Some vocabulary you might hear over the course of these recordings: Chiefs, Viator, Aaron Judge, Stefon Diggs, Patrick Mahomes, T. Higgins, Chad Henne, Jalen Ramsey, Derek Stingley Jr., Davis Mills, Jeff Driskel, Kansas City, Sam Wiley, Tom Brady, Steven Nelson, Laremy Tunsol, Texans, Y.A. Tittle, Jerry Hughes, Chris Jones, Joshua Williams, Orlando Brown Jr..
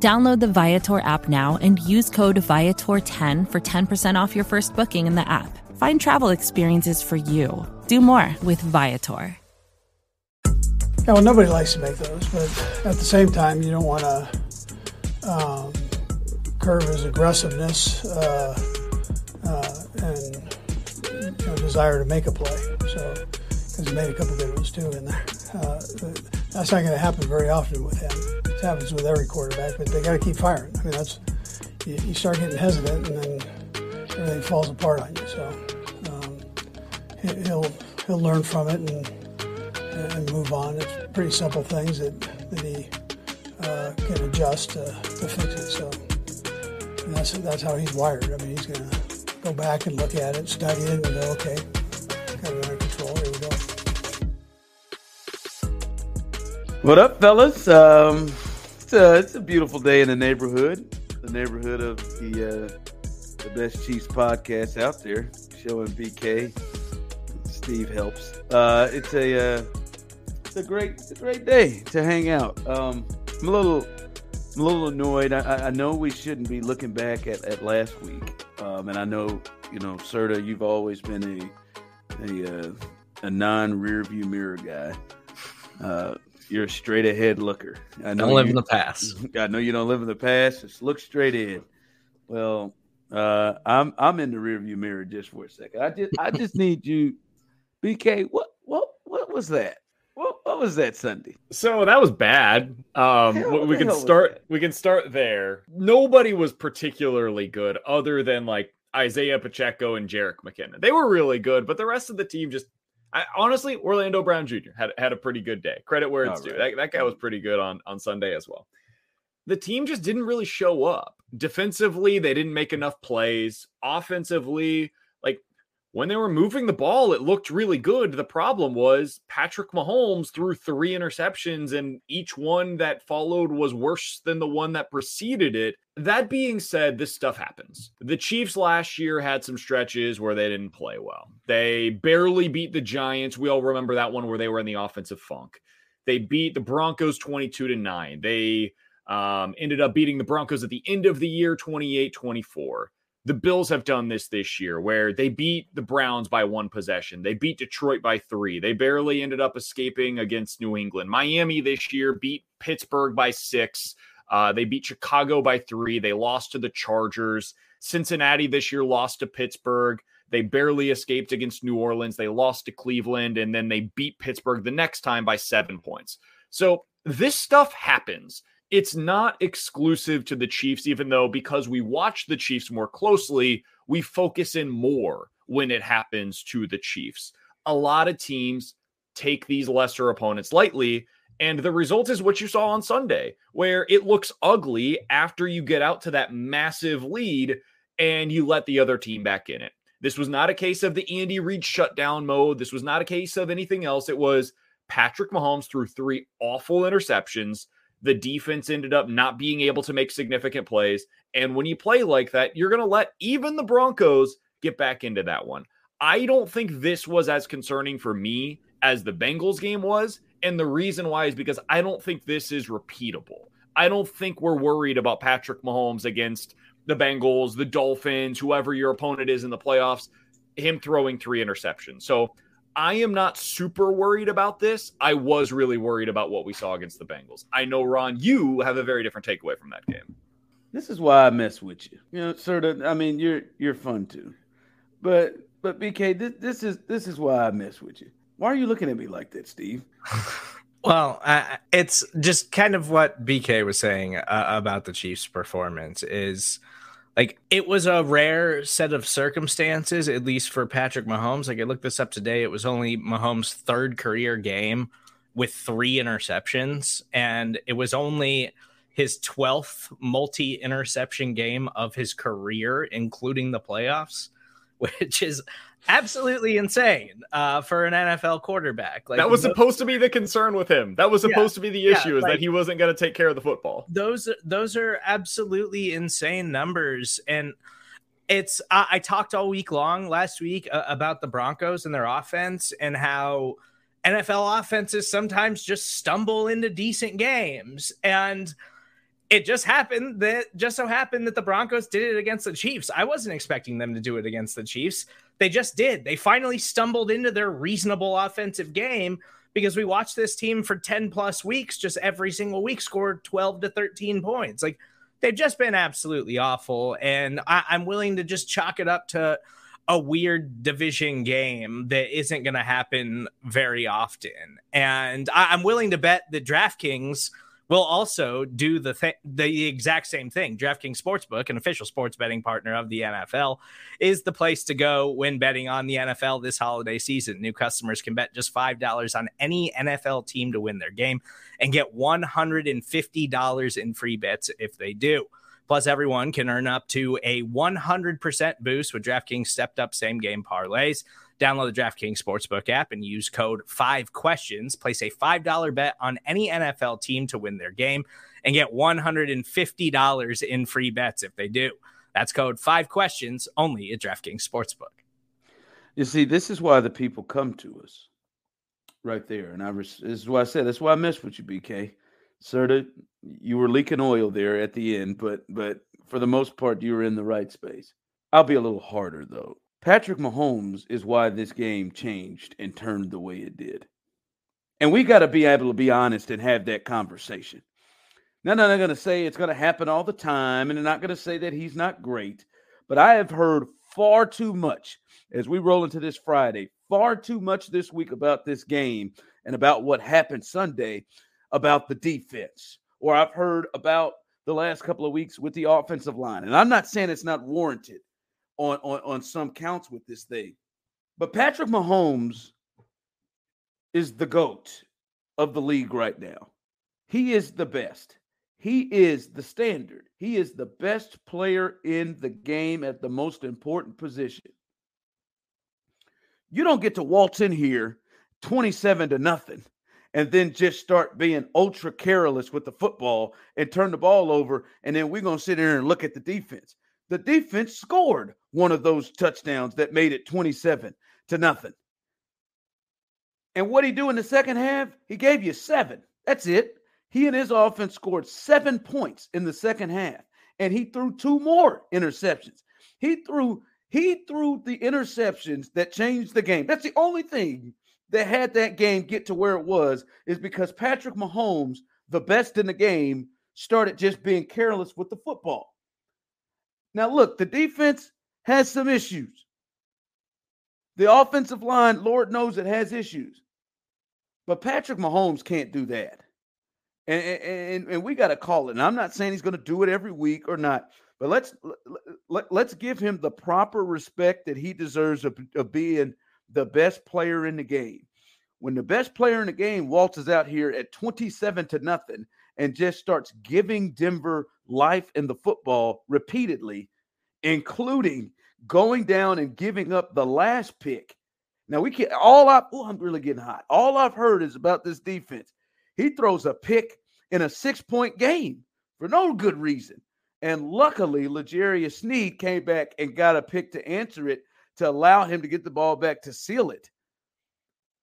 Download the Viator app now and use code Viator10 for 10% off your first booking in the app. Find travel experiences for you. Do more with Viator. Yeah, well, nobody likes to make those, but at the same time, you don't want to curb his aggressiveness and desire to make a play. So, because he made a couple good ones too in there. That's not going to happen very often with him. It happens with every quarterback, but they got to keep firing. I mean, that's you start getting hesitant, and then everything falls apart on you. So he'll learn from it and move on. It's pretty simple things that he can adjust to fix it. So and that's how he's wired. I mean, he's going to go back and look at it, study it, and go, okay, got it under control. Here we go. What up, fellas? It's a beautiful day in the neighborhood of the best Chiefs podcast out there, showing BK, Steve helps. It's a great day to hang out. I'm a little annoyed. I know we shouldn't be looking back at last week, and I know Serta, you've always been a non-rearview mirror guy. You're a straight ahead looker. I know don't live in the past. I know you don't live in the past. Just look straight ahead. Well, I'm in the rearview mirror just for a second. I just need you, BK. What was that? What was that Sunday? So that was bad. We can start there. Nobody was particularly good, other than like Isaiah Pacheco and Jerick McKinnon. They were really good, but the rest of the team just. Honestly, Orlando Brown Jr. had a pretty good day. Credit where it's due. That guy was pretty good on Sunday as well. The team just didn't really show up. Defensively, they didn't make enough plays. Offensively, like when they were moving the ball, it looked really good. The problem was Patrick Mahomes threw 3 interceptions, and each one that followed was worse than the one that preceded it. That being said, this stuff happens. The Chiefs last year had some stretches where they didn't play well. They barely beat the Giants. We all remember that one where they were in the offensive funk. They beat the Broncos 22-9. They ended up beating the Broncos at the end of the year 28-24. The Bills have done this year where they beat the Browns by 1 possession. They beat Detroit by 3. They barely ended up escaping against New England. Miami this year beat Pittsburgh by 6. They beat Chicago by 3. They lost to the Chargers. Cincinnati this year lost to Pittsburgh. They barely escaped against New Orleans. They lost to Cleveland, and then they beat Pittsburgh the next time by 7 points. So this stuff happens. It's not exclusive to the Chiefs, even though because we watch the Chiefs more closely, we focus in more when it happens to the Chiefs. A lot of teams take these lesser opponents lightly, and the result is what you saw on Sunday, where it looks ugly after you get out to that massive lead and you let the other team back in it. This was not a case of the Andy Reid shutdown mode. This was not a case of anything else. It was Patrick Mahomes threw 3 awful interceptions. The defense ended up not being able to make significant plays. And when you play like that, you're going to let even the Broncos get back into that one. I don't think this was as concerning for me as the Bengals game was. And the reason why is because I don't think this is repeatable. I don't think we're worried about Patrick Mahomes against the Bengals, the Dolphins, whoever your opponent is in the playoffs, him throwing 3 interceptions. So I am not super worried about this. I was really worried about what we saw against the Bengals. I know, Ron, you have a very different takeaway from that game. This is why I mess with you. You're fun too. But BK, this is why I mess with you. Why are you looking at me like that, Steve? Well, it's just kind of what BK was saying about the Chiefs' performance is like it was a rare set of circumstances, at least for Patrick Mahomes. Like I looked this up today. It was only Mahomes' 3rd career game with 3 interceptions, and it was only his 12th multi-interception game of his career, including the playoffs, which is absolutely insane for an NFL quarterback. Like, that was supposed to be the concern with him. That was supposed to be the issue, is like, that he wasn't going to take care of the football. Those are absolutely insane numbers. And it's I talked all week long last week about the Broncos and their offense and how NFL offenses sometimes just stumble into decent games. And it just happened that the Broncos did it against the Chiefs. I wasn't expecting them to do it against the Chiefs. They just did. They finally stumbled into their reasonable offensive game, because we watched this team for 10 plus weeks, just every single week scored 12 to 13 points. Like, they've just been absolutely awful. And I'm willing to just chalk it up to a weird division game that isn't going to happen very often. And I'm willing to bet that DraftKings will also do the exact same thing. DraftKings Sportsbook, an official sports betting partner of the NFL, is the place to go when betting on the NFL this holiday season. New customers can bet just $5 on any NFL team to win their game and get $150 in free bets if they do. Plus, everyone can earn up to a 100% boost with DraftKings stepped-up same-game parlays. Download the DraftKings Sportsbook app and use code 5Questions. Place a $5 bet on any NFL team to win their game and get $150 in free bets if they do. That's code 5Questions, only at DraftKings Sportsbook. You see, this is why the people come to us right there. And this is why I said, that's why I messed with you, BK. Serta, you were leaking oil there at the end, but for the most part, you were in the right space. I'll be a little harder, though. Patrick Mahomes is why this game changed and turned the way it did. And we got to be able to be honest and have that conversation. Now, they're not going to say it's going to happen all the time, and they're not going to say that he's not great, but I have heard far too much as we roll into this Friday, far too much this week about this game and about what happened Sunday about the defense, or I've heard about the last couple of weeks with the offensive line. And I'm not saying it's not warranted on some counts with this thing, but Patrick Mahomes is the GOAT of the league right now. He is the best. He is the standard. He is the best player in the game at the most important position. You don't get to waltz in here 27-0. And then just start being ultra careless with the football and turn the ball over, and then we're going to sit here and look at the defense. The defense scored one of those touchdowns that made it 27-0. And what he do in the second half? He gave you 7. That's it. He and his offense scored 7 points in the second half, and he threw 2 more interceptions. He threw the interceptions that changed the game. That's the only thing that had that game get to where it was, is because Patrick Mahomes, the best in the game, started just being careless with the football. Now, look, the defense has some issues. The offensive line, Lord knows it has issues. But Patrick Mahomes can't do that. And we got to call it. And I'm not saying he's going to do it every week or not, but let's give him the proper respect that he deserves of being the best player in the game. When the best player in the game waltzes out here at 27-0 and just starts giving Denver life in the football repeatedly, including going down and giving up the last pick. Now we can't, I'm really getting hot. All I've heard is about this defense. He throws a pick in a 6-point game for no good reason. And luckily, L'Jarius Sneed came back and got a pick to answer it, to allow him to get the ball back to seal it.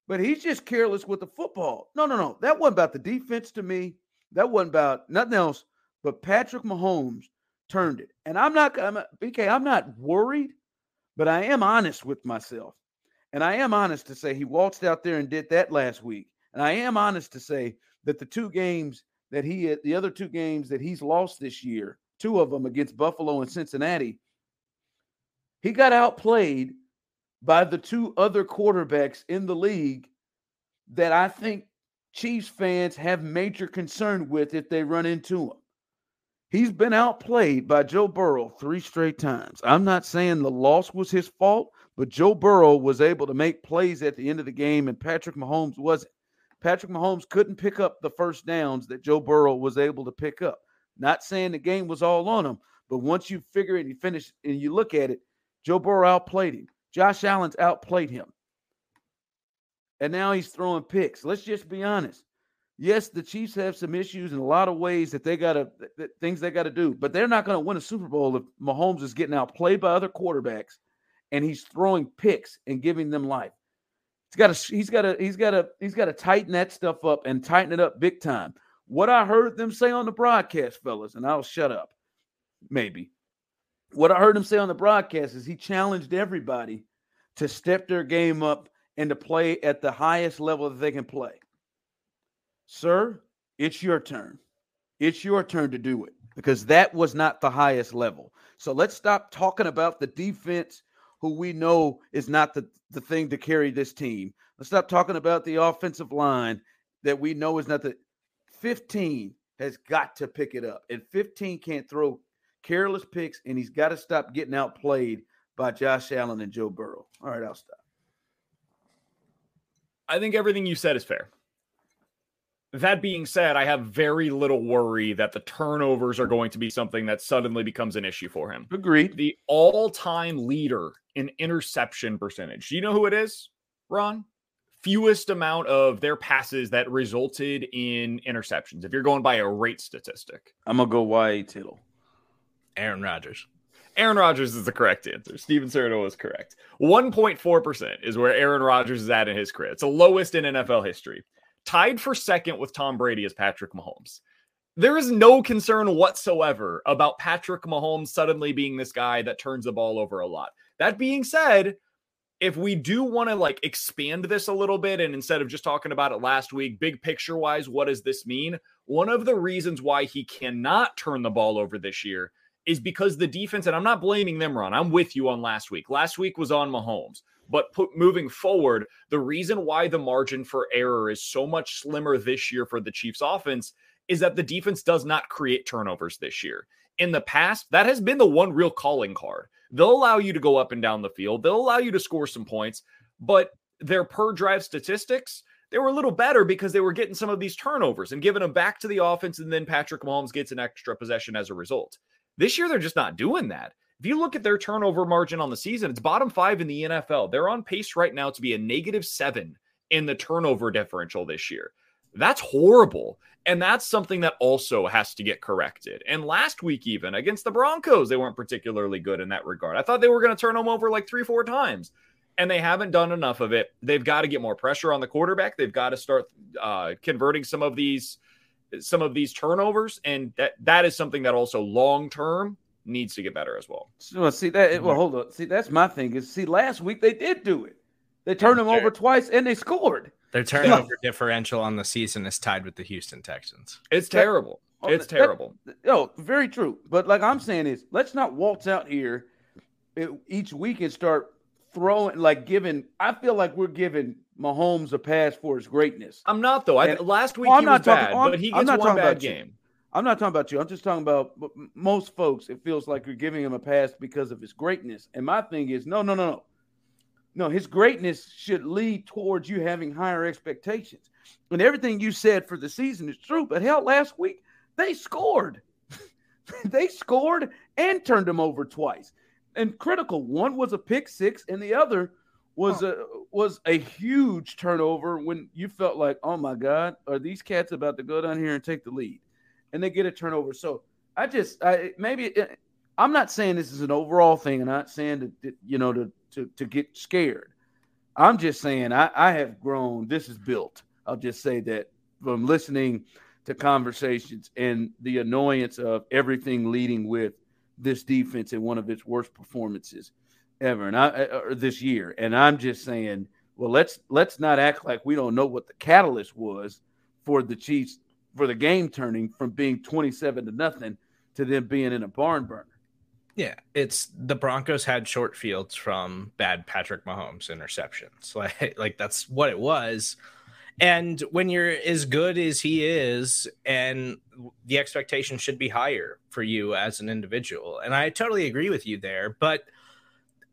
But he's just careless with the football. No. That wasn't about the defense to me. That wasn't about nothing else, but Patrick Mahomes turned it. And I'm not worried, but I am honest with myself. And I am honest to say he waltzed out there and did that last week. And I am honest to say that the other 2 games that he's lost this year, 2 of them against Buffalo and Cincinnati, he got outplayed by the 2 other quarterbacks in the league that I think Chiefs fans have major concern with if they run into him. He's been outplayed by Joe Burrow 3 straight times. I'm not saying the loss was his fault, but Joe Burrow was able to make plays at the end of the game, and Patrick Mahomes wasn't. Patrick Mahomes couldn't pick up the first downs that Joe Burrow was able to pick up. Not saying the game was all on him, but once you figure it and you finish and you look at it, Joe Burrow outplayed him. Josh Allen's outplayed him. And now he's throwing picks. Let's just be honest. Yes, the Chiefs have some issues in a lot of ways that they got to things they got to do, but they're not going to win a Super Bowl if Mahomes is getting outplayed by other quarterbacks and he's throwing picks and giving them life. He's got to tighten that stuff up and tighten it up big time. What I heard them say on the broadcast, fellas, and I'll shut up. Maybe what I heard him say on the broadcast is he challenged everybody to step their game up and to play at the highest level that they can play. Sir, it's your turn. It's your turn to do it because that was not the highest level. So let's stop talking about the defense, who we know is not the thing to carry this team. Let's stop talking about the offensive line that we know is not the 15 has got to pick it up. And 15 can't throw careless picks, and he's got to stop getting outplayed by Josh Allen and Joe Burrow. All right, I'll stop. I think everything you said is fair. That being said, I have very little worry that the turnovers are going to be something that suddenly becomes an issue for him. Agreed. The all-time leader in interception percentage. Do you know who it is, Ron? Fewest amount of their passes that resulted in interceptions. If you're going by a rate statistic. I'm going to go Y.A. Tittle. Aaron Rodgers. Aaron Rodgers is the correct answer. Steven Serino is correct. 1.4% is where Aaron Rodgers is at in his career. It's the lowest in NFL history. Tied for second with Tom Brady is Patrick Mahomes. There is no concern whatsoever about Patrick Mahomes suddenly being this guy that turns the ball over a lot. That being said, if we do want to like expand this a little bit, and instead of just talking about it last week, big picture wise, what does this mean? One of the reasons why he cannot turn the ball over this year is because the defense, and I'm not blaming them, Ron. I'm with you on last week. Last week was on Mahomes. But moving forward, the reason why the margin for error is so much slimmer this year for the Chiefs offense is that the defense does not create turnovers this year. In the past, that has been the one real calling card. They'll allow you to go up and down the field. They'll allow you to score some points, but their per drive statistics, they were a little better because they were getting some of these turnovers and giving them back to the offense. And then Patrick Mahomes gets an extra possession as a result. This year, they're just not doing that. If you look at their turnover margin on the season, it's bottom five in the NFL. They're on pace right now to be a -7 in the turnover differential this year. That's horrible. And that's something that also has to get corrected. And last week, even against the Broncos, they weren't particularly good in that regard. I thought they were going to turn them over like 3-4 times, and they haven't done enough of it. They've got to get more pressure on the quarterback. They've got to start converting some of these turnovers. And that is something that also long-term needs to get better as well. Well, see that. Well, hold on. See, that's my thing. Last week they did do it. They turned them over twice and they scored. Their turnover differential on the season is tied with the Houston Texans. It's terrible. Very true. But like I'm saying is, let's not waltz out here each week and start throwing I feel like we're giving Mahomes a pass for his greatness. I'm not though. Last week he was bad, but he gets one bad game. I'm not talking about you. I'm just talking about most folks. It feels like you're giving him a pass because of his greatness. And my thing is, no. His greatness should lead towards you having higher expectations. And everything you said for the season is true. But hell, last week they scored. They scored and turned him over twice. And critical, one was a pick six, and the other was a huge turnover when you felt like, oh my God, are these cats about to go down here and take the lead? And they get a turnover. So I'm not saying this is an overall thing, and I'm not saying to get scared. I'm just saying I have grown. This is built. I'll just say that from listening to conversations and the annoyance of everything leading with this defense in one of its worst performances ever, or this year. And I'm just saying, well, let's not act like we don't know what the catalyst was for the Chiefs, for the game turning from being 27-0 to them being in a barn burner. Yeah, it's the Broncos had short fields from bad Patrick Mahomes interceptions. Like that's what it was. And when you're as good as he is, and the expectation should be higher for you as an individual. And I totally agree with you there, but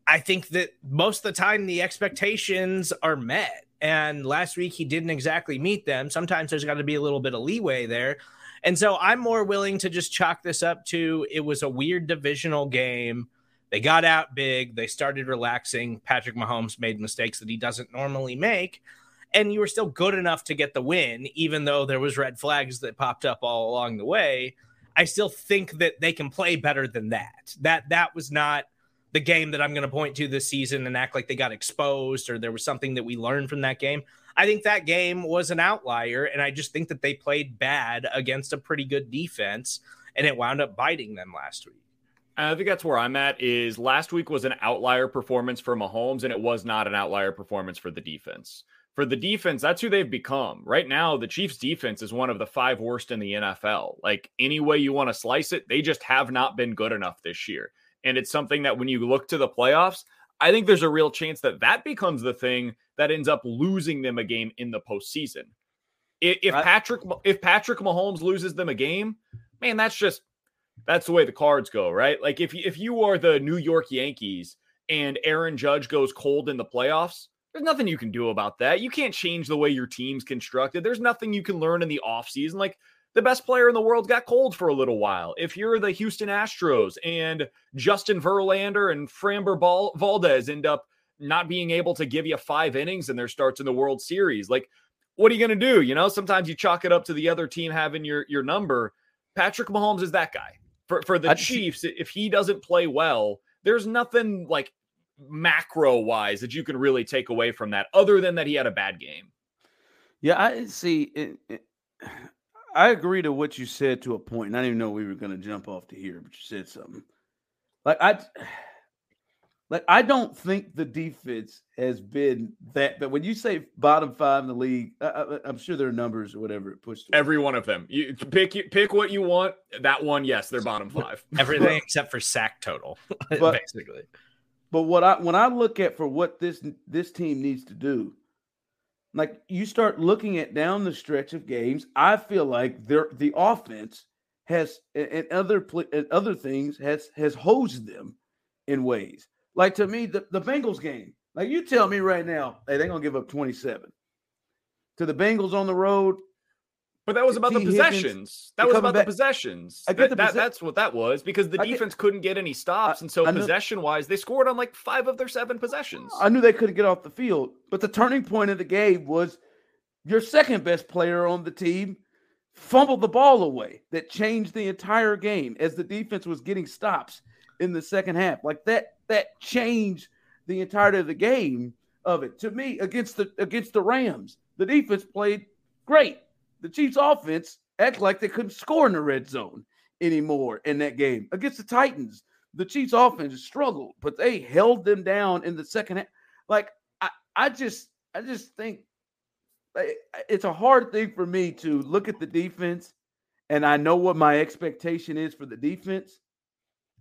I think that most of the time the expectations are met. And last week, he didn't exactly meet them. Sometimes there's got to be a little bit of leeway there. And so I'm more willing to just chalk this up to it was a weird divisional game. They got out big. They started relaxing. Patrick Mahomes made mistakes that he doesn't normally make. And you were still good enough to get the win, even though there was red flags that popped up all along the way. I still think that they can play better than that. That was not the game that I'm going to point to this season and act like they got exposed or there was something that we learned from that game. I think that game was an outlier, and I just think that they played bad against a pretty good defense, and it wound up biting them last week. I think that's where I'm at, is last week was an outlier performance for Mahomes, and it was not an outlier performance for the defense. For the defense, that's who they've become. Right now, the Chiefs' defense is one of the 5 worst in the NFL. Like, any way you want to slice it, they just have not been good enough this year. And it's something that when you look to the playoffs, I think there's a real chance that that becomes the thing that ends up losing them a game in the postseason. If Patrick Mahomes loses them a game, man, that's the way the cards go, right? Like, if you are the New York Yankees and Aaron Judge goes cold in the playoffs, there's nothing you can do about that. You can't change the way your team's constructed. There's nothing you can learn in the offseason. Like, the best player in the world got cold for a little while. If you're the Houston Astros and Justin Verlander and Framber Valdez end up not being able to give you 5 innings in their starts in the World Series, like, what are you going to do? You know, sometimes you chalk it up to the other team having your number. Patrick Mahomes is that guy. For the Chiefs, if he doesn't play well, there's nothing like macro-wise that you can really take away from that other than that he had a bad game. Yeah, I see it. I agree to what you said to a point, and I didn't even know we were going to jump off to here, but you said something. I don't think the defense has been that. But when you say bottom 5 in the league, I'm sure there are numbers or whatever it pushed away. Every one of them. You pick what you want. That one, yes, they're bottom 5. Everything except for sack total, basically. But when I look at for what this team needs to do, like, you start looking at down the stretch of games, I feel like the offense has and other things has hosed them in ways. Like, to me, the Bengals game. Like, you tell me right now, hey, they're gonna give up 27 to the Bengals on the road. But that was about the possessions. That was about the possessions. That's what that was, because the defense couldn't get any stops. And so possession-wise, they scored on like 5 of their 7 possessions. I knew they couldn't get off the field. But the turning point of the game was your second-best player on the team fumbled the ball away. That changed the entire game as the defense was getting stops in the second half. Like, that changed the entirety of the game of it. To me, against the Rams, the defense played great. The Chiefs' offense act like they couldn't score in the red zone anymore in that game. Against the Titans, the Chiefs' offense struggled, but they held them down in the second half. Like, I just think it's a hard thing for me to look at the defense, and I know what my expectation is for the defense,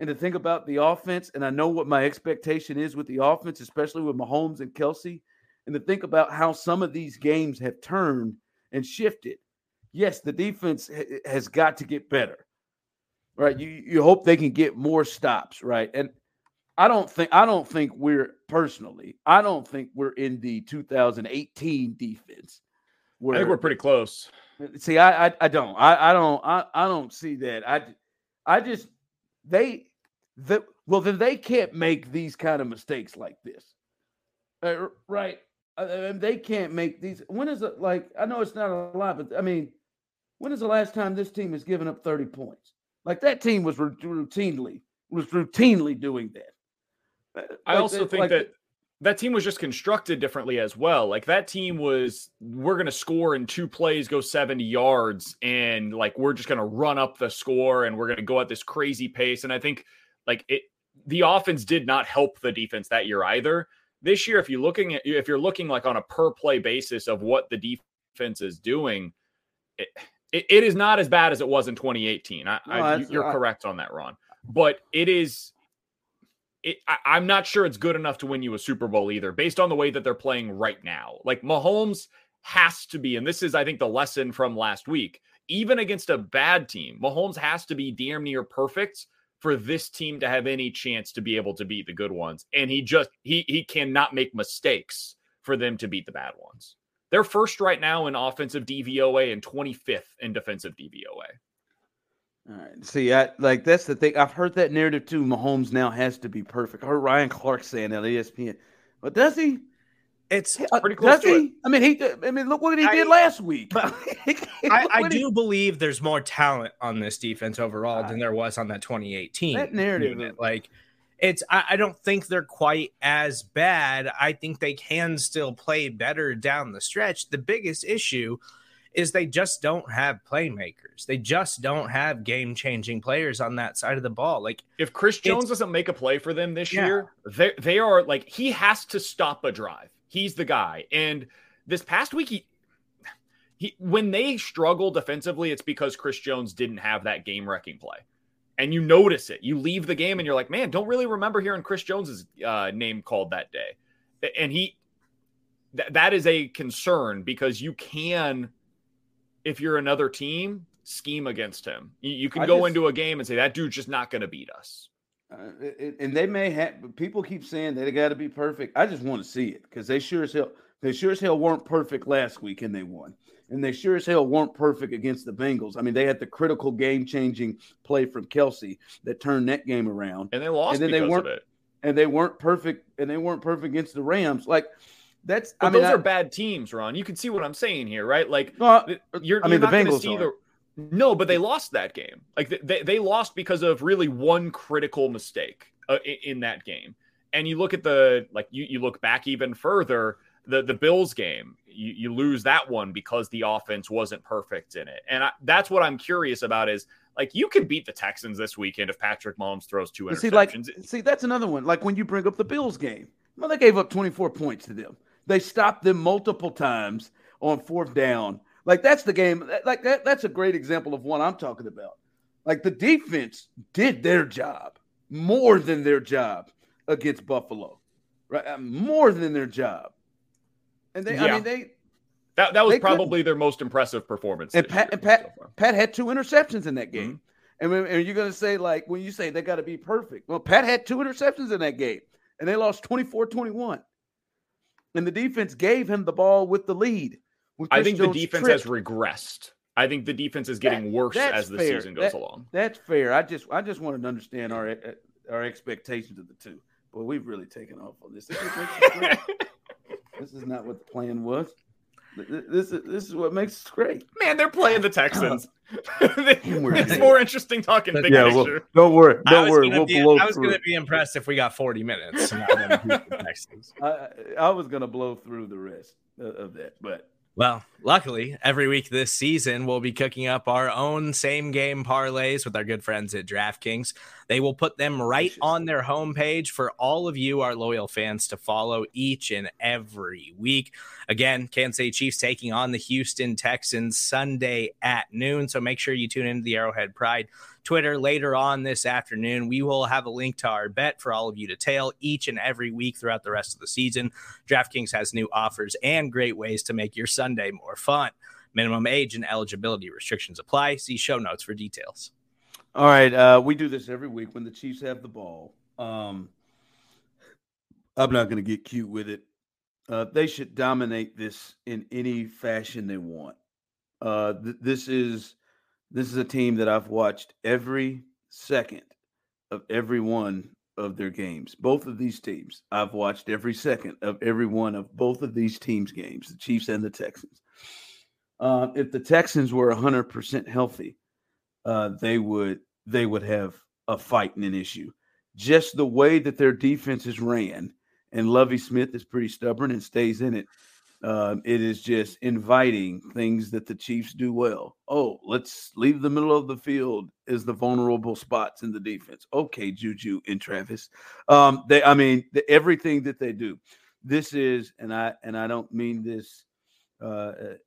and to think about the offense, and I know what my expectation is with the offense, especially with Mahomes and Kelce, and to think about how some of these games have turned and shifted. Yes, the defense has got to get better, right? You hope they can get more stops, right? And I don't think we're in the 2018 defense. I think we're pretty close. See, I don't see that. Then they can't make these kind of mistakes like this, right? They can't make these. When is it, like, I know it's not a lot, but I mean, when is the last time this team has given up 30 points? Like, that team was routinely doing that. I also think that team was just constructed differently as well. Like, that team was, we're going to score in 2 plays, go 70 yards, and like, we're just going to run up the score, and we're going to go at this crazy pace. And I think like the offense did not help the defense that year either. This year, if you're looking like on a per play basis of what the defense is doing, it is not as bad as it was in 2018. You're correct on that, Ron. But it is. I'm not sure it's good enough to win you a Super Bowl either, based on the way that they're playing right now. Like, Mahomes has to be, and this is, I think, the lesson from last week. Even against a bad team, Mahomes has to be damn near perfect for this team to have any chance to be able to beat the good ones. And he cannot make mistakes for them to beat the bad ones. They're first right now in offensive DVOA and 25th in defensive DVOA. All right. See, that's the thing. I've heard that narrative too. Mahomes now has to be perfect. I heard Ryan Clark saying that on ESPN. But does he? It's pretty close to it. I mean, look what he did last week. But I do believe there's more talent on this defense overall than there was on that 2018. That narrative, I don't think they're quite as bad. I think they can still play better down the stretch. The biggest issue is they just don't have playmakers. They just don't have game-changing players on that side of the ball. Like, if Chris Jones doesn't make a play for them this year, they are like, he has to stop a drive. He's the guy. And this past week, he when they struggle defensively, it's because Chris Jones didn't have that game-wrecking play. And you notice it. You leave the game and you're like, man, don't really remember hearing Chris Jones's name called that day. And that is a concern, because you can, if you're another team, scheme against him. You can go into a game and say, that dude's just not going to beat us. And they may have, people keep saying that they got to be perfect. I just want to see it, because they sure as hell weren't perfect last week and they won. And they sure as hell weren't perfect against the Bengals. I mean, they had the critical game-changing play from Kelce that turned that game around. And they lost because of it. And they weren't perfect. And they weren't perfect against the Rams. Like, that's – I mean, those are bad teams, Ron. You can see what I'm saying here, right? Like, you're not going to see the – No, but they lost that game. Like, they lost because of really one critical mistake in that game. And you look at you look back even further, the Bills game, you lose that one because the offense wasn't perfect in it. And that's what I'm curious about is, like, you can beat the Texans this weekend if Patrick Mahomes throws two interceptions. See, that's another one. Like, when you bring up the Bills game, well, they gave up 24 points to them. They stopped them multiple times on fourth down. Like, that's the game. Like, that's a great example of what I'm talking about. Like, the defense did their job, more than their job against Buffalo, right? More than their job. And they, I mean, that was probably their most impressive performance. And Pat had two interceptions in that game. Mm-hmm. And you're going to say, like, when you say they got to be perfect, well, Pat had two interceptions in that game, and they lost 24-21. And the defense gave him the ball with the lead. I think the defense has regressed. I think the defense is getting worse as the season goes along. That's fair. I just wanted to understand our expectations of the two. But we've really taken off on this. This is not what the plan was. This is what makes it great. Man, they're playing the Texans. It's more interesting talking big picture. Well, don't worry. I was going to be impressed if we got 40 minutes. I was going to blow through the rest of that, but. Well, luckily, every week this season, we'll be cooking up our own same-game parlays with our good friends at DraftKings. They will put them right on their homepage for all of you, our loyal fans, to follow each and every week. Again, Kansas City Chiefs taking on the Houston Texans Sunday at noon, so make sure you tune into the Arrowhead Pride Twitter later on this afternoon. We will have a link to our bet for all of you to tail each and every week throughout the rest of the season. DraftKings has new offers and great ways to make your Sunday more fun. Minimum age and eligibility restrictions apply. See show notes for details. All right. We do this every week when the Chiefs have the ball. I'm not going to get cute with it. They should dominate this in any fashion they want. This is a team that I've watched every second of every one of their games. Both of these teams, I've watched every second of every one of both of these teams' games, the Chiefs and the Texans. If the Texans were 100% healthy, they would have a fight and an issue. Just the way that their defense is ran, and Lovie Smith is pretty stubborn and stays in it. It is just inviting things that the Chiefs do well. Oh, let's leave the middle of the field as the vulnerable spots in the defense. Okay, Juju and Travis. Everything that they do. This is, and I don't mean this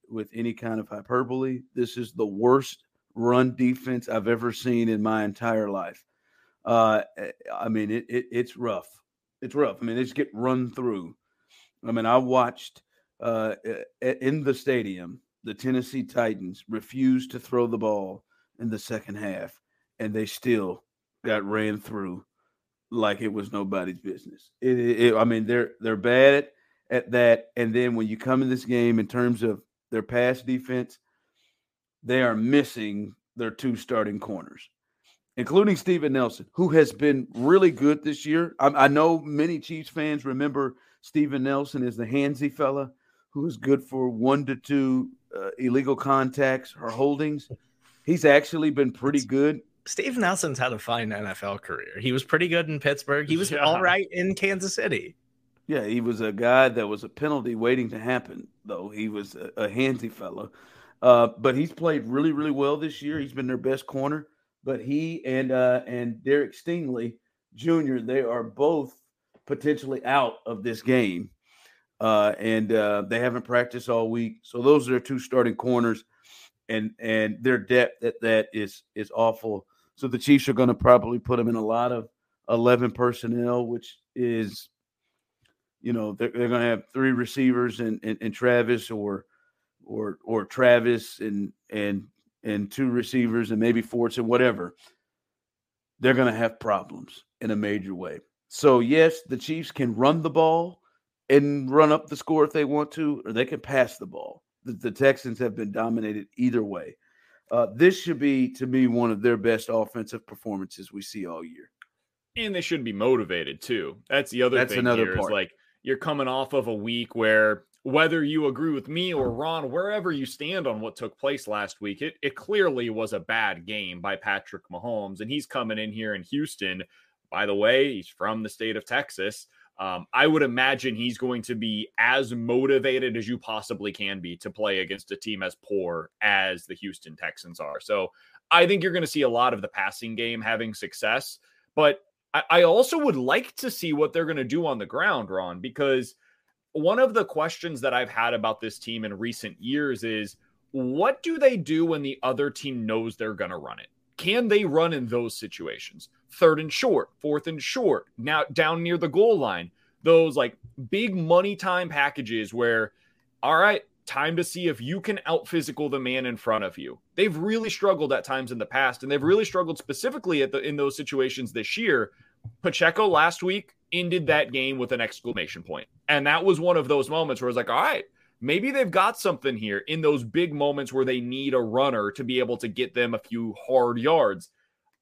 with any kind of hyperbole, this is the worst run defense I've ever seen in my entire life. It's rough. It's rough. I mean, they just get run through. I mean, I watched in the stadium, the Tennessee Titans refused to throw the ball in the second half, and they still got ran through like it was nobody's business. They're bad at that. And then when you come in this game in terms of their pass defense, they are missing their two starting corners, including Steven Nelson, who has been really good this year. I know many Chiefs fans remember Steven Nelson as the handsy fella who is good for 1 to 2 illegal contacts or holdings. He's actually been pretty good. Steve Nelson's had a fine NFL career. He was pretty good in Pittsburgh. He was all right in Kansas City. Yeah, he was a guy that was a penalty waiting to happen, though. He was a handsy fellow. But he's played really, really well this year. He's been their best corner. But he and Derek Stingley Jr., they are both potentially out of this game. And they haven't practiced all week. So those are their two starting corners. And their depth at that is awful. So the Chiefs are going to probably put them in a lot of 11 personnel, which is, you know, they're going to have three receivers and Travis or Travis and two receivers and maybe Forts and whatever. They're going to have problems in a major way. So, yes, the Chiefs can run the ball and run up the score if they want to, or they can pass the ball. The Texans have been dominated either way. This should be, to me, one of their best offensive performances we see all year. And they should be motivated, too. That's the other thing another here part. Is, like, you're coming off of a week where whether you agree with me or Ron, wherever you stand on what took place last week, it clearly was a bad game by Patrick Mahomes. And he's coming in here in Houston. By the way, he's from the state of Texas. I would imagine he's going to be as motivated as you possibly can be to play against a team as poor as the Houston Texans are. So I think you're going to see a lot of the passing game having success, but I also would like to see what they're going to do on the ground, Ron, because one of the questions that I've had about this team in recent years is what do they do when the other team knows they're going to run it? Can they run in those situations? 3rd and short, 4th and short, now down near the goal line. Those like big money time packages where, all right, time to see if you can out physical the man in front of you. They've really struggled at times in the past, and they've really struggled specifically in those situations this year. Pacheco last week ended that game with an exclamation point. And that was one of those moments where it's like, all right, maybe they've got something here in those big moments where they need a runner to be able to get them a few hard yards.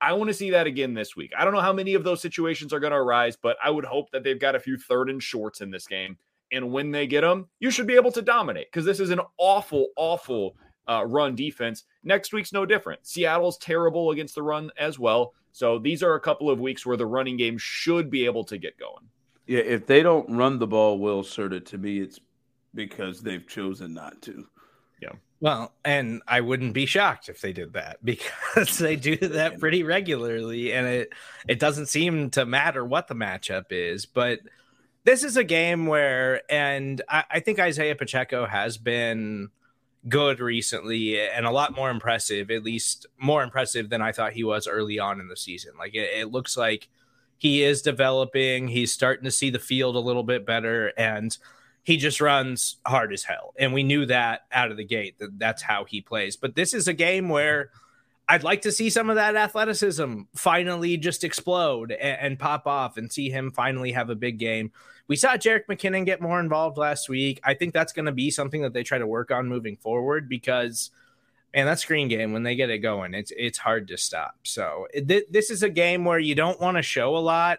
I want to see that again this week. I don't know how many of those situations are going to arise, but I would hope that they've got a few 3rd and shorts in this game. And when they get them, you should be able to dominate because this is an awful, awful run defense. Next week's no different. Seattle's terrible against the run as well. So these are a couple of weeks where the running game should be able to get going. Yeah, if they don't run the ball well, Serta, to me, it's because they've chosen not to. Yeah. Well, and I wouldn't be shocked if they did that because they do that pretty regularly, and it doesn't seem to matter what the matchup is. But this is a game where, and I think Isaiah Pacheco has been good recently and a lot more impressive, at least more impressive than I thought he was early on in the season. Like it looks like he is developing. He's starting to see the field a little bit better, and he just runs hard as hell. And we knew that out of the gate, that that's how he plays. But this is a game where I'd like to see some of that athleticism finally just explode and pop off and see him finally have a big game. We saw Jerick McKinnon get more involved last week. I think that's going to be something that they try to work on moving forward because, man, that screen game, when they get it going, it's hard to stop. So this is a game where you don't want to show a lot,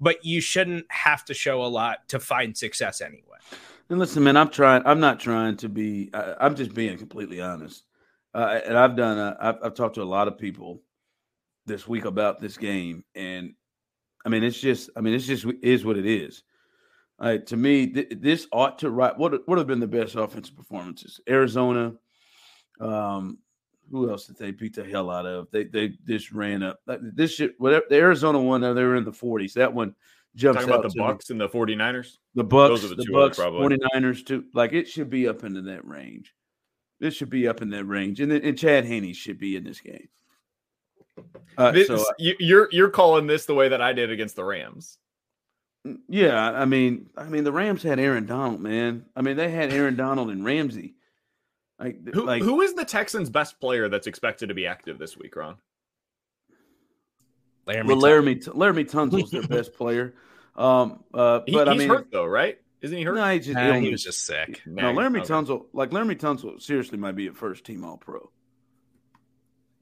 but you shouldn't have to show a lot to find success anyway. And listen, man, I'm not trying to be. I'm just being completely honest. And I've talked to a lot of people this week about this game, and it's just is what it is. To me, this ought to what have been the best offensive performances? Arizona. Who else did they beat the hell out of? They just ran up this shit. Whatever the Arizona one, they were in the 40s. That one jumps. Talking about the Bucs and the 49ers. The Bucs, those are the two Bucs, 49ers too. Like it should be up into that range. This should be up in that range, and Chad Haney should be in this game. You're calling this the way that I did against the Rams. Yeah, I mean the Rams had Aaron Donald, man. I mean they had Aaron Donald and Ramsey. Who is the Texans' best player that's expected to be active this week, Ron? Laremy Tunsol is their best player. He's hurt though, right? Isn't he hurt? No, he was just sick. No, Laremy Tunsol seriously might be a first-team All-Pro.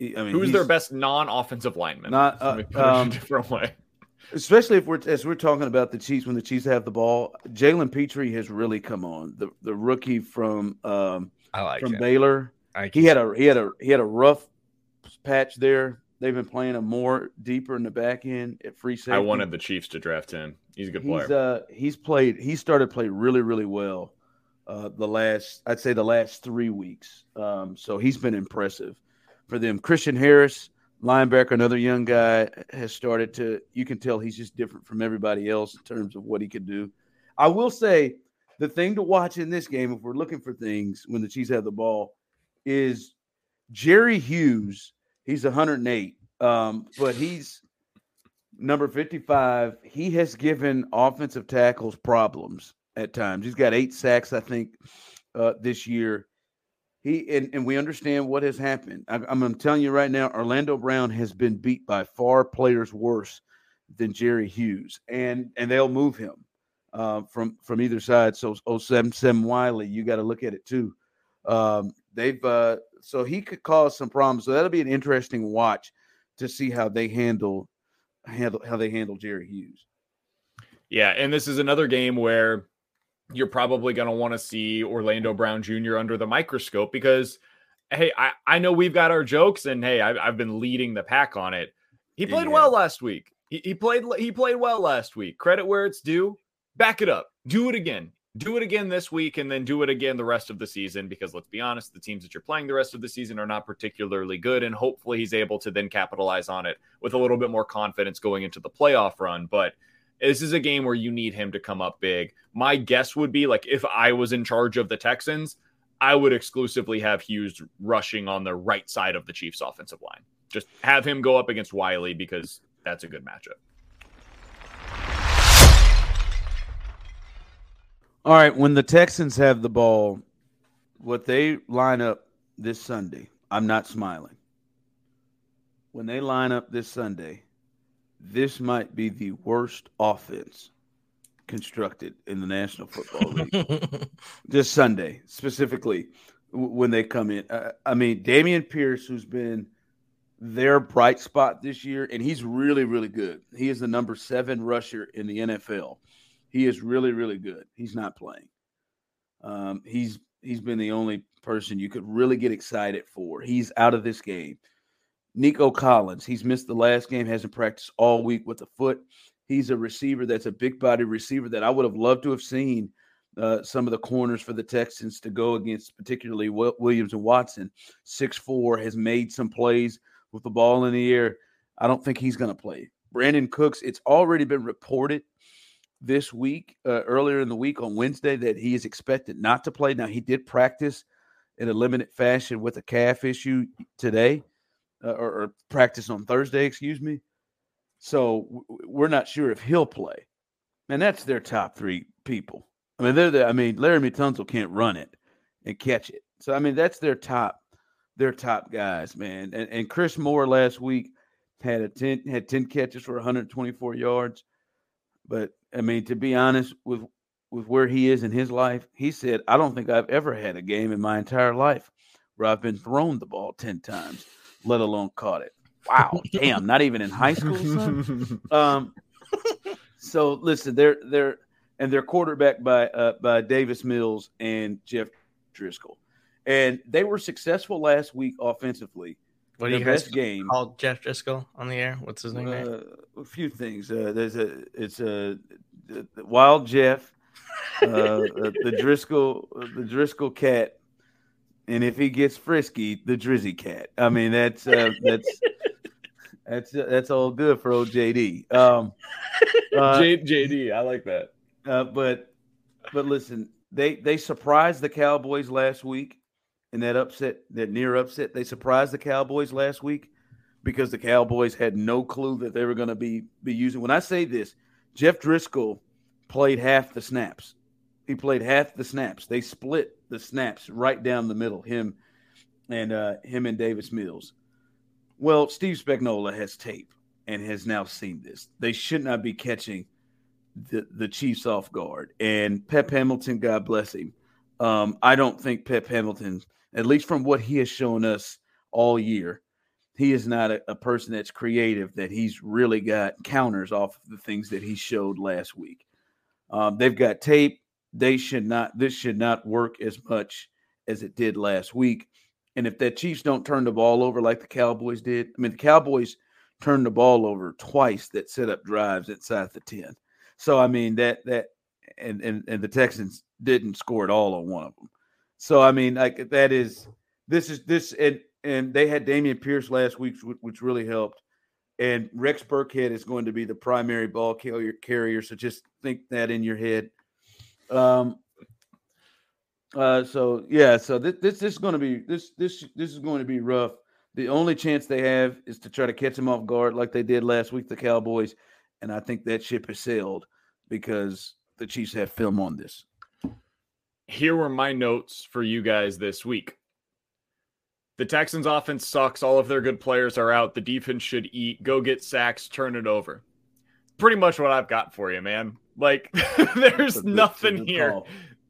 I mean, who's their best non-offensive lineman? Not a different way. Especially if we're talking about the Chiefs, when the Chiefs have the ball, Jalen Pitre has really come on. The rookie from Baylor, he had a rough patch there. They've been playing him more deeper in the back end at free safety. I wanted the Chiefs to draft him. He's a good player. He started to play really, really well the last 3 weeks. So he's been impressive for them. Christian Harris, linebacker, another young guy, has started to – you can tell he's just different from everybody else in terms of what he could do. I will say the thing to watch in this game, if we're looking for things when the Chiefs have the ball, is Jerry Hughes. He's 108, but he's number 55. He has given offensive tackles problems at times. He's got 8 sacks, I think, this year. And we understand what has happened. I'm telling you right now, Orlando Brown has been beat by far players worse than Jerry Hughes, and they'll move him from either side. So Sam Wiley, you got to look at it too. So he could cause some problems. So that'll be an interesting watch to see how they handle Jerry Hughes. Yeah, and this is another game where you're probably going to want to see Orlando Brown Jr. under the microscope because, hey, I know we've got our jokes, and hey, I've been leading the pack on it. He played well last week. He played well last week. Credit where it's due. Back it up. Do it again. Do it again this week, and then do it again the rest of the season, because let's be honest, the teams that you're playing the rest of the season are not particularly good, and hopefully he's able to then capitalize on it with a little bit more confidence going into the playoff run. But this is a game where you need him to come up big. My guess would be, like, if I was in charge of the Texans, I would exclusively have Hughes rushing on the right side of the Chiefs' offensive line. Just have him go up against Wiley, because that's a good matchup. All right, when the Texans have the ball, what they line up this Sunday, I'm not smiling. When they line up this Sunday, this might be the worst offense constructed in the National Football League. This Sunday, specifically, when they come in. I mean, Dameon Pierce, who's been their bright spot this year, and he's really, really good. He is the number 7 rusher in the NFL. He is really, really good. He's not playing. He's been the only person you could really get excited for. He's out of this game. Nico Collins, he's missed the last game, hasn't practiced all week with a foot. He's a receiver that's a big-body receiver that I would have loved to have seen some of the corners for the Texans to go against, particularly Williams and Watson. 6'4", has made some plays with the ball in the air. I don't think he's going to play. Brandon Cooks, it's already been reported this week, earlier in the week on Wednesday, that he is expected not to play. Now, he did practice in a limited fashion with a calf issue today, or practice on Thursday, excuse me. So we're not sure if he'll play. And that's their top 3 people. I mean, Laremy Tunsol can't run it and catch it. So, I mean, that's their top guys, man. And Chris Moore last week had 10 catches for 124 yards. But, I mean, to be honest, with where he is in his life, he said, I don't think I've ever had a game in my entire life where I've been thrown the ball 10 times, let alone caught it. Wow, damn, not even in high school, son? So, listen, they're quarterbacked by Davis Mills and Jeff Driskel. And they were successful last week offensively. What do you guys call Jeff Driskel on the air? What's his nickname? A few things. There's the Wild Jeff, the Driskel cat, and if he gets frisky, the Drizzy cat. I mean, that's all good for old JD. JD, I like that. But listen, they surprised the Cowboys last week. And that near upset, they surprised the Cowboys last week because the Cowboys had no clue that they were going to be using. When I say this, Jeff Driskel played half the snaps. He played half the snaps. They split the snaps right down the middle, him and Davis Mills. Well, Steve Spagnuolo has tape and has now seen this. They should not be catching the Chiefs off guard. And Pep Hamilton, God bless him. I don't think Pep Hamilton, at least from what he has shown us all year, he is not a person that's creative, that he's really got counters off of the things that he showed last week. They've got tape. This should not work as much as it did last week. And if the Chiefs don't turn the ball over like the Cowboys did, I mean, the Cowboys turned the ball over twice that set up drives inside the 10. So, I mean, and the Texans didn't score at all on one of them. So, I mean, like and they had Dameon Pierce last week, which really helped. And Rex Burkhead is going to be the primary ball carrier. So just think that in your head. So this is going to be rough. The only chance they have is to try to catch him off guard like they did last week, the Cowboys. And I think that ship has sailed because the Chiefs have film on this. Here were my notes for you guys this week. The Texans offense sucks. All of their good players are out. The defense should eat. Go get sacks. Turn it over. Pretty much what I've got for you, man. Like, there's nothing here.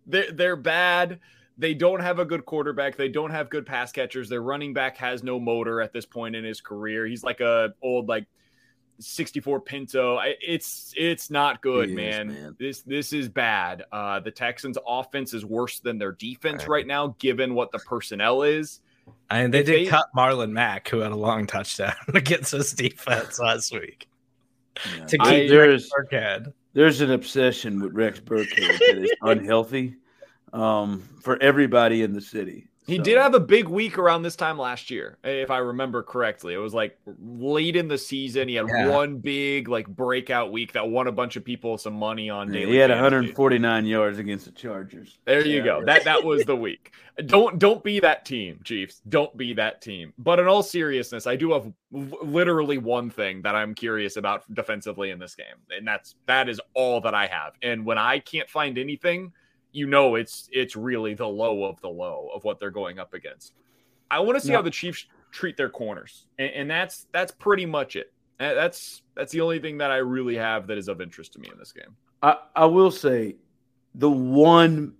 They're bad. They don't have a good quarterback. They don't have good pass catchers. Their running back has no motor at this point in his career. He's like a old, like, 64 Pinto. It's not good, man. This is bad. The Texans offense is worse than their defense right now, given what the personnel is. And they cut Marlon Mack, who had a long touchdown against his defense last week. Yeah. To keep Rex Burkhead. There's an obsession with Rex Burkhead that is unhealthy for everybody in the city. So. He did have a big week around this time last year, if I remember correctly. It was like late in the season. He had one big like breakout week that won a bunch of people some money on daily. He had 149 yards against the Chargers. There you go. That was the week. Don't be that team, Chiefs. Don't be that team. But in all seriousness, I do have literally one thing that I'm curious about defensively in this game, and that is all that I have. And when I can't find anything, you know, it's really the low of the low of what they're going up against. I want to see how the Chiefs treat their corners. And that's pretty much it. That's the only thing that I really have that is of interest to me in this game. I will say the one,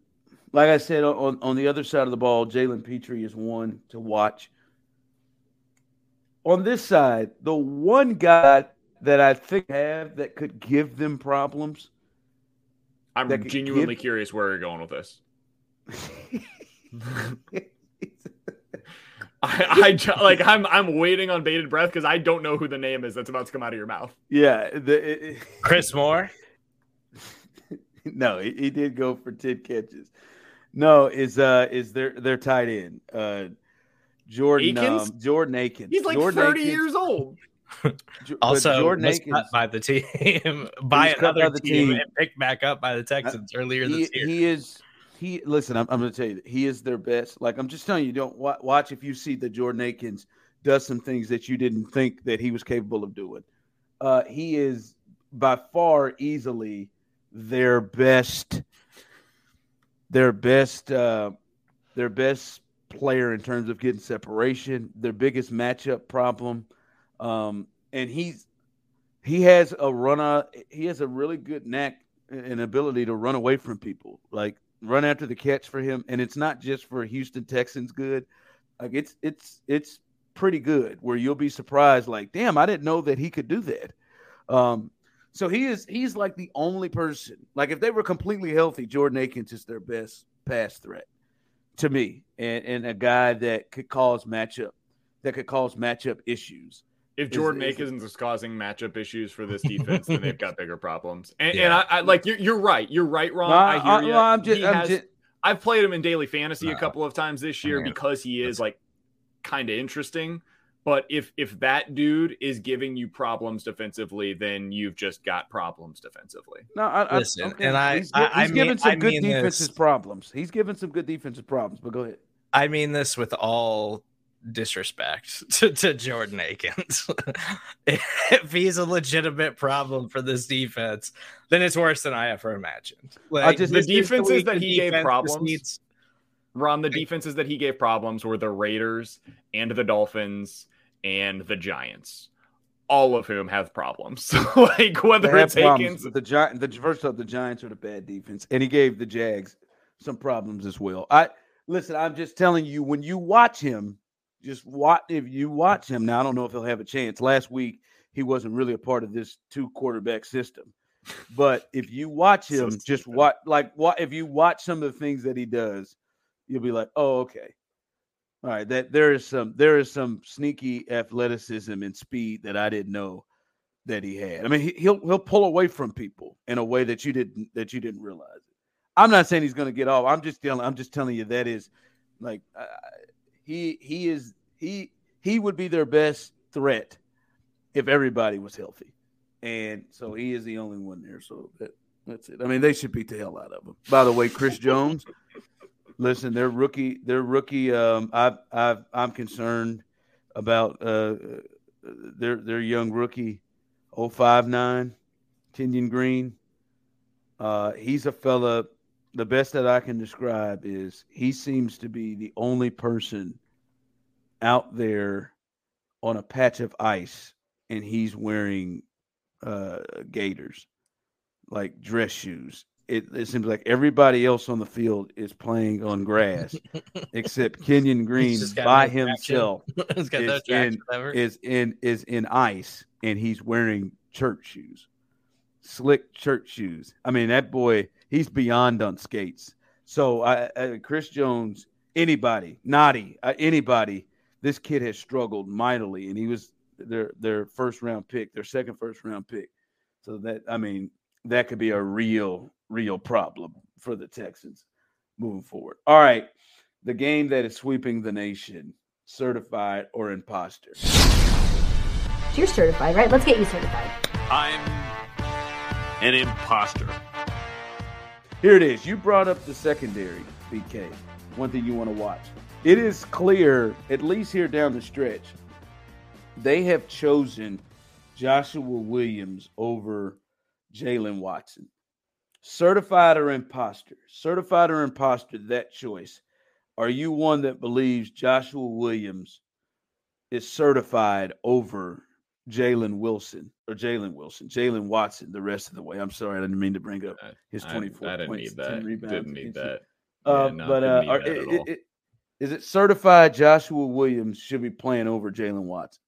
like I said, on the other side of the ball, Jalen Pitre is one to watch. On this side, the one guy that I think that could give them problems, I'm genuinely curious where you're going with this. I'm waiting on bated breath because I don't know who the name is that's about to come out of your mouth. Yeah, Chris Moore. No, he did go for 10 catches. No, is their tight end Jordan Akins? He's like Jordan 30 Akins. Years old. Also cut by the team by another team and picked back up by the Texans earlier this year. Listen, I'm going to tell you, he is their best. Like, I'm just telling you, don't watch if you see that Jordan Akins does some things that you didn't think that he was capable of doing. He is by far easily their best player in terms of getting separation, their biggest matchup problem. And he has a really good knack and ability to run away from people, like run after the catch for him. And it's not just for Houston Texans good. Like it's pretty good where you'll be surprised. Like, damn, I didn't know that he could do that. So he's like the only person, like if they were completely healthy, Jordan Akins is their best pass threat to me. And a guy that could cause matchup issues. If Jordan Akins is causing matchup issues for this defense, then they've got bigger problems. And I like you're right. You're right, Ron. I've played him in daily fantasy a couple of times this year because he is like kind of interesting. But if that dude is giving you problems defensively, then you've just got problems defensively. No, He's given some good defensive problems. But go ahead. I mean this with all disrespect to Jordan Akins. If he's a legitimate problem for this defense, then it's worse than I ever imagined. Like, the defenses that he gave problems were the Raiders and the Dolphins and the Giants, all of whom have problems. Like whether it's Akins, the Giants are the bad defense, and he gave the Jags some problems as well. Listen, I'm just telling you, when you watch him, Just watch. If you watch him now, I don't know if he'll have a chance. Last week, he wasn't really a part of this two-quarterback system. But if you watch him, just watch if you watch some of the things that he does, you'll be like, oh, okay. All right, that there is some sneaky athleticism and speed that I didn't know that he had. I mean, he'll pull away from people in a way that you didn't realize it. I'm not saying he's going to get off. I'm just telling you that is like he would be their best threat if everybody was healthy. And so he is the only one there. So that's it. I mean, they should beat the hell out of him. By the way, Chris Jones, listen, their rookie. I'm concerned about their young rookie, 059, Kenyon Green. He's a fella. The best that I can describe is he seems to be the only person out there on a patch of ice, and he's wearing gaiters, like dress shoes. It seems like everybody else on the field is playing on grass, except Kenyon Green by himself is in ice, and he's wearing church shoes, slick church shoes. I mean, that boy, he's beyond on skates. So Chris Jones, anybody, Naughty, anybody, this kid has struggled mightily, and he was their second first round pick. So that, I mean, that could be a real problem for the Texans moving forward. All right. The game that is sweeping the nation, certified or imposter. You're certified, right? Let's get you certified. I'm an imposter. Here it is. You brought up the secondary, BK. One thing you want to watch. It is clear, at least here down the stretch, they have chosen Joshua Williams over Jaylen Watson. Certified or imposter, that choice. Are you one that believes Joshua Williams is certified over Jaylen Watson the rest of the way? I'm sorry, I didn't mean to bring up his 24 points, 10 rebounds. Didn't need that. Is it certified Joshua Williams should be playing over Jaylen Watson?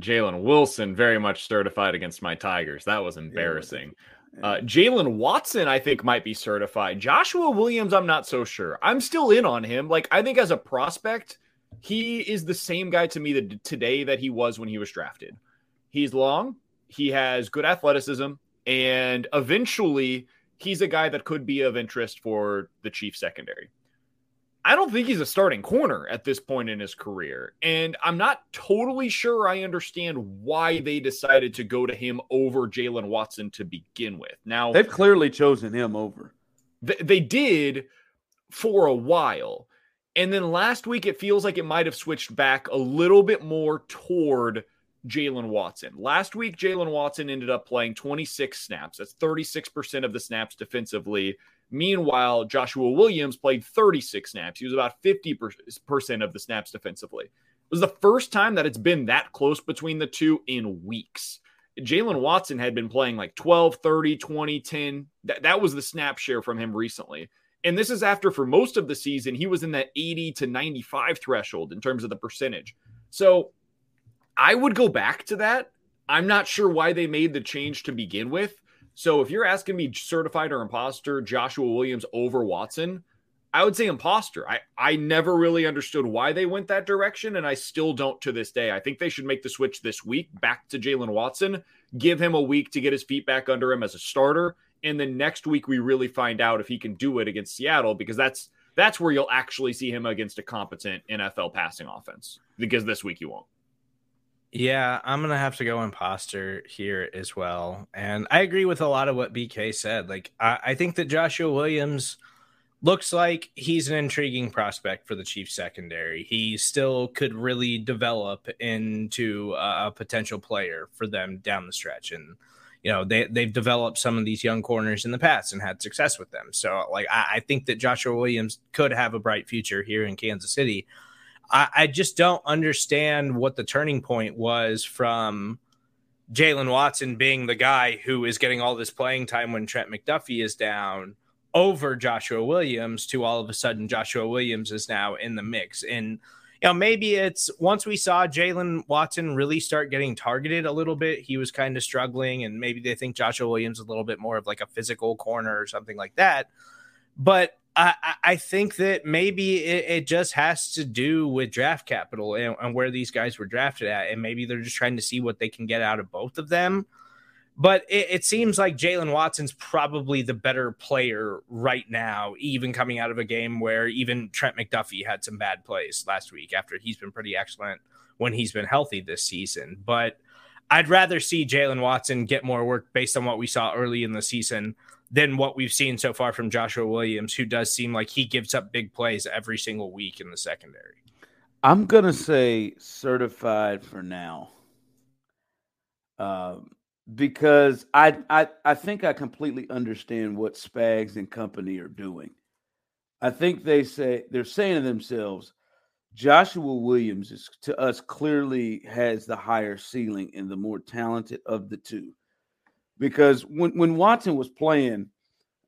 Jaylen Wilson very much certified against my Tigers. That was embarrassing. Jaylen Watson, I think, might be certified. Joshua Williams, I'm not so sure. I'm still in on him. Like, I think as a prospect, he is the same guy to me today that he was when he was drafted. He's long. He has good athleticism. And eventually, he's a guy that could be of interest for the Chiefs secondary. I don't think he's a starting corner at this point in his career. And I'm not totally sure I understand why they decided to go to him over Jaylen Watson to begin with. Now, they've clearly chosen him over. They did for a while. And then last week, it feels like it might have switched back a little bit more toward Jaylen Watson. Last week, Jaylen Watson ended up playing 26 snaps. That's 36% of the snaps defensively. Meanwhile, Joshua Williams played 36 snaps. He was about 50% of the snaps defensively. It was the first time that it's been that close between the two in weeks. Jaylen Watson had been playing like 12, 30, 20, 10. That was the snap share from him recently. And this is after, for most of the season, he was in that 80 to 95 threshold in terms of the percentage. So I would go back to that. I'm not sure why they made the change to begin with. So if you're asking me certified or imposter, Joshua Williams over Watson, I would say imposter. I never really understood why they went that direction, and I still don't to this day. I think they should make the switch this week back to Jaylen Watson, give him a week to get his feet back under him as a starter, and then next week we really find out if he can do it against Seattle, because that's where you'll actually see him against a competent NFL passing offense, because this week you won't. Yeah, I'm going to have to go imposter here as well. And I agree with a lot of what BK said. Like, I think that Joshua Williams looks like he's an intriguing prospect for the Chiefs secondary. He still could really develop into a potential player for them down the stretch. And, you know, they've developed some of these young corners in the past and had success with them. So, like, I think that Joshua Williams could have a bright future here in Kansas City. I just don't understand what the turning point was from Jaylen Watson being the guy who is getting all this playing time when Trent McDuffie is down over Joshua Williams to all of a sudden Joshua Williams is now in the mix. And you know, maybe it's once we saw Jaylen Watson really start getting targeted a little bit, he was kind of struggling, and maybe they think Joshua Williams a little bit more of like a physical corner or something like that. But I think that maybe it just has to do with draft capital and where these guys were drafted at. And maybe they're just trying to see what they can get out of both of them. But it seems like Jaylen Watson's probably the better player right now, even coming out of a game where even Trent McDuffie had some bad plays last week after he's been pretty excellent when he's been healthy this season. But I'd rather see Jaylen Watson get more work based on what we saw early in the season than what we've seen so far from Joshua Williams, who does seem like he gives up big plays every single week in the secondary. I'm going to say certified for now, because I think I completely understand what Spags and company are doing. I think they're saying to themselves, Joshua Williams is, to us, clearly has the higher ceiling and the more talented of the two. Because when Watson was playing,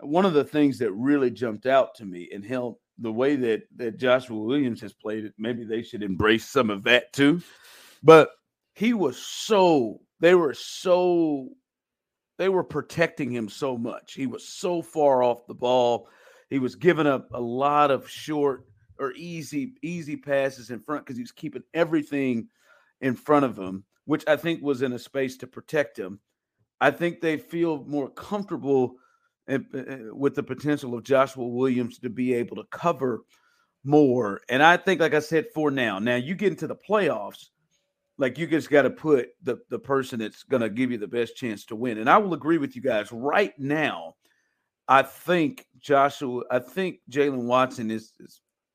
one of the things that really jumped out to me, and hell, the way that Joshua Williams has played it, maybe they should embrace some of that too. But they were protecting him so much. He was so far off the ball. He was giving up a lot of short or easy passes in front because he was keeping everything in front of him, which I think was in a space to protect him. I think they feel more comfortable with the potential of Joshua Williams to be able to cover more. And I think, like I said, for now. Now, you get into the playoffs, like, you just got to put the person that's going to give you the best chance to win. And I will agree with you guys. Right now, I think Jaylen Watson is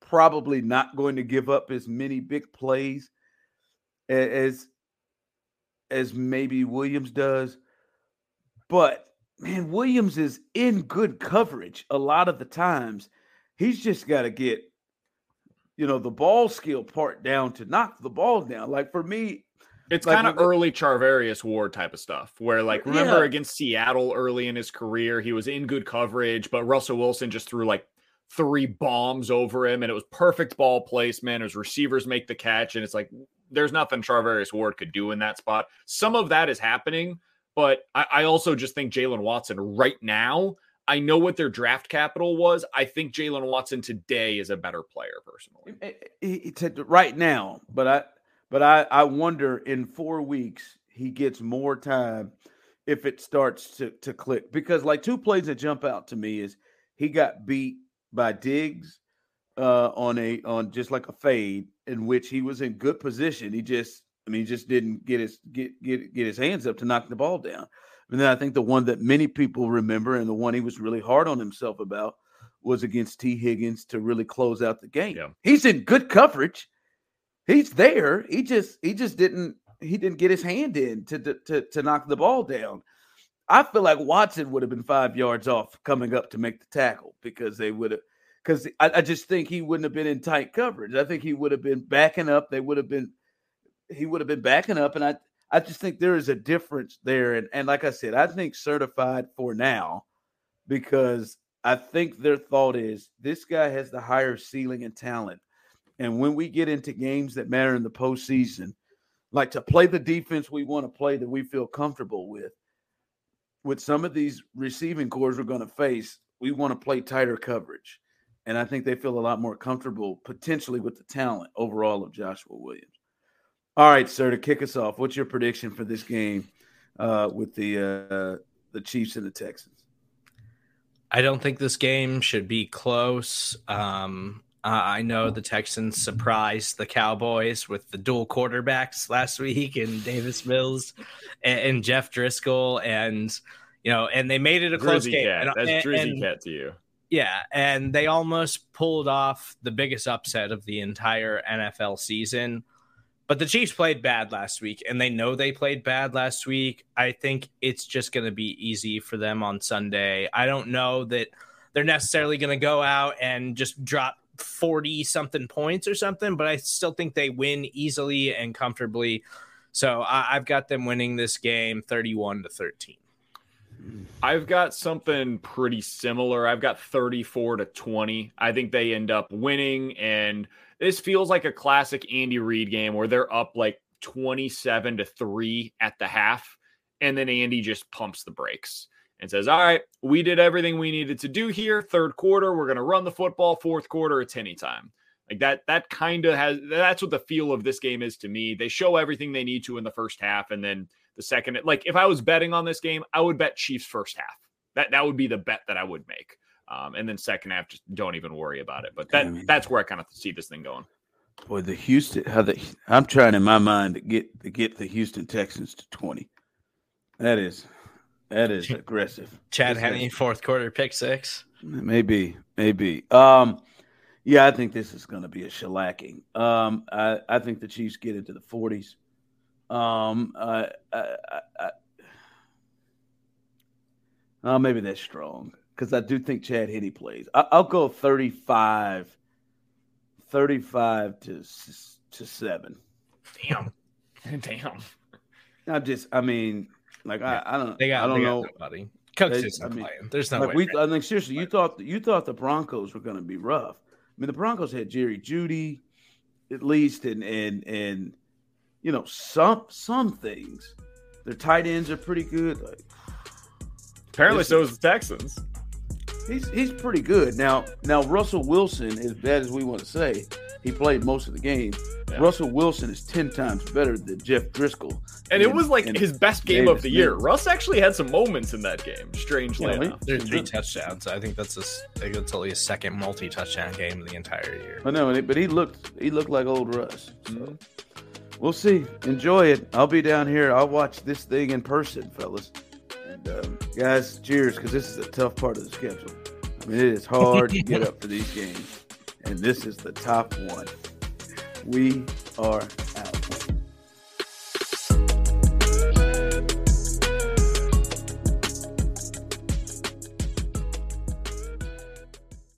probably not going to give up as many big plays as maybe Williams does. But, man, Williams is in good coverage a lot of the times. He's just got to get, the ball skill part down to knock the ball down. Like, for me, it's kind of early Charvarius Ward type of stuff where, like, remember against Seattle early in his career, he was in good coverage, but Russell Wilson just threw, like, 3 bombs over him, and it was perfect ball placement. His receivers make the catch, and it's like there's nothing Charvarius Ward could do in that spot. Some of that is happening. But I also just think Jaylen Watson right now, I know what their draft capital was. I think Jaylen Watson today is a better player, personally. Right now, but I wonder in 4 weeks he gets more time if it starts to click. Because, like, 2 plays that jump out to me is he got beat by Diggs on just like a fade in which he was in good position. He just didn't get his hands up to knock the ball down. And then I think the one that many people remember and the one he was really hard on himself about was against T. Higgins to really close out the game. Yeah. He's in good coverage. He's there. He just didn't get his hand in to knock the ball down. I feel like Watson would have been 5 yards off coming up to make the tackle because I just think he wouldn't have been in tight coverage. I think he would have been backing up. He would have been backing up, and I just think there is a difference there. And like I said, I think certified for now because I think their thought is this guy has the higher ceiling and talent. And when we get into games that matter in the postseason, like to play the defense we want to play that we feel comfortable with some of these receiving corps we're going to face, we want to play tighter coverage. And I think they feel a lot more comfortable potentially with the talent overall of Joshua Williams. All right, sir, to kick us off, what's your prediction for this game with the Chiefs and the Texans? I don't think this game should be close. I know the Texans surprised the Cowboys with the dual quarterbacks last week and Davis Mills and Jeff Driskel, and they made it a close game. That's Drizzy Cat to you. Yeah, and they almost pulled off the biggest upset of the entire NFL season. But the Chiefs played bad last week, and they know they played bad last week. I think it's just going to be easy for them on Sunday. I don't know that they're necessarily going to go out and just drop 40-something points or something, but I still think they win easily and comfortably. So I've got them winning this game 31-13. I've got something pretty similar. I've got 34-20. I think they end up winning, and this feels like a classic Andy Reid game where they're up like 27-3 at the half, and then Andy just pumps the brakes and says, all right, we did everything we needed to do here. Third quarter, we're going to run the football. Fourth quarter, it's anytime. Like that kind of has, that's what the feel of this game is to me. They show everything they need to in the first half. And then the second, like if I was betting on this game, I would bet Chiefs first half. That would be the bet that I would make. And then second half, just don't even worry about it. But that's where I kind of see this thing going. Boy, the Houston, I'm trying in my mind to get the Houston Texans to 20. That is aggressive. Chad had any fourth quarter pick six? Maybe. Yeah, I think this is going to be a shellacking. I think the Chiefs get into the 40s. Maybe that's strong because I do think Chad Henne plays. I'll go 35-7. Damn. I don't know. Nobody. Cooks isn't playing. There's no way. I think seriously, you thought the Broncos were going to be rough. I mean, the Broncos had Jerry Jeudy, at least, and you know some things. Their tight ends are pretty good. Like, apparently, so is the Texans. He's pretty good now. Russell Wilson, as bad as we want to say, he played most of the game. Yeah. Russell Wilson is 10 times better than Jeff Driskel, and it was like his best game of the year. Russ actually had some moments in that game. Strangely enough, there's 3 touchdowns. I think that's only his second multi-touchdown game of the entire year. I know, but he looked like old Russ. So. Mm-hmm. We'll see. Enjoy it. I'll be down here. I'll watch this thing in person, fellas. And guys, cheers, because this is a tough part of the schedule. I mean, it is hard to get up for these games, and this is the top one. We are out.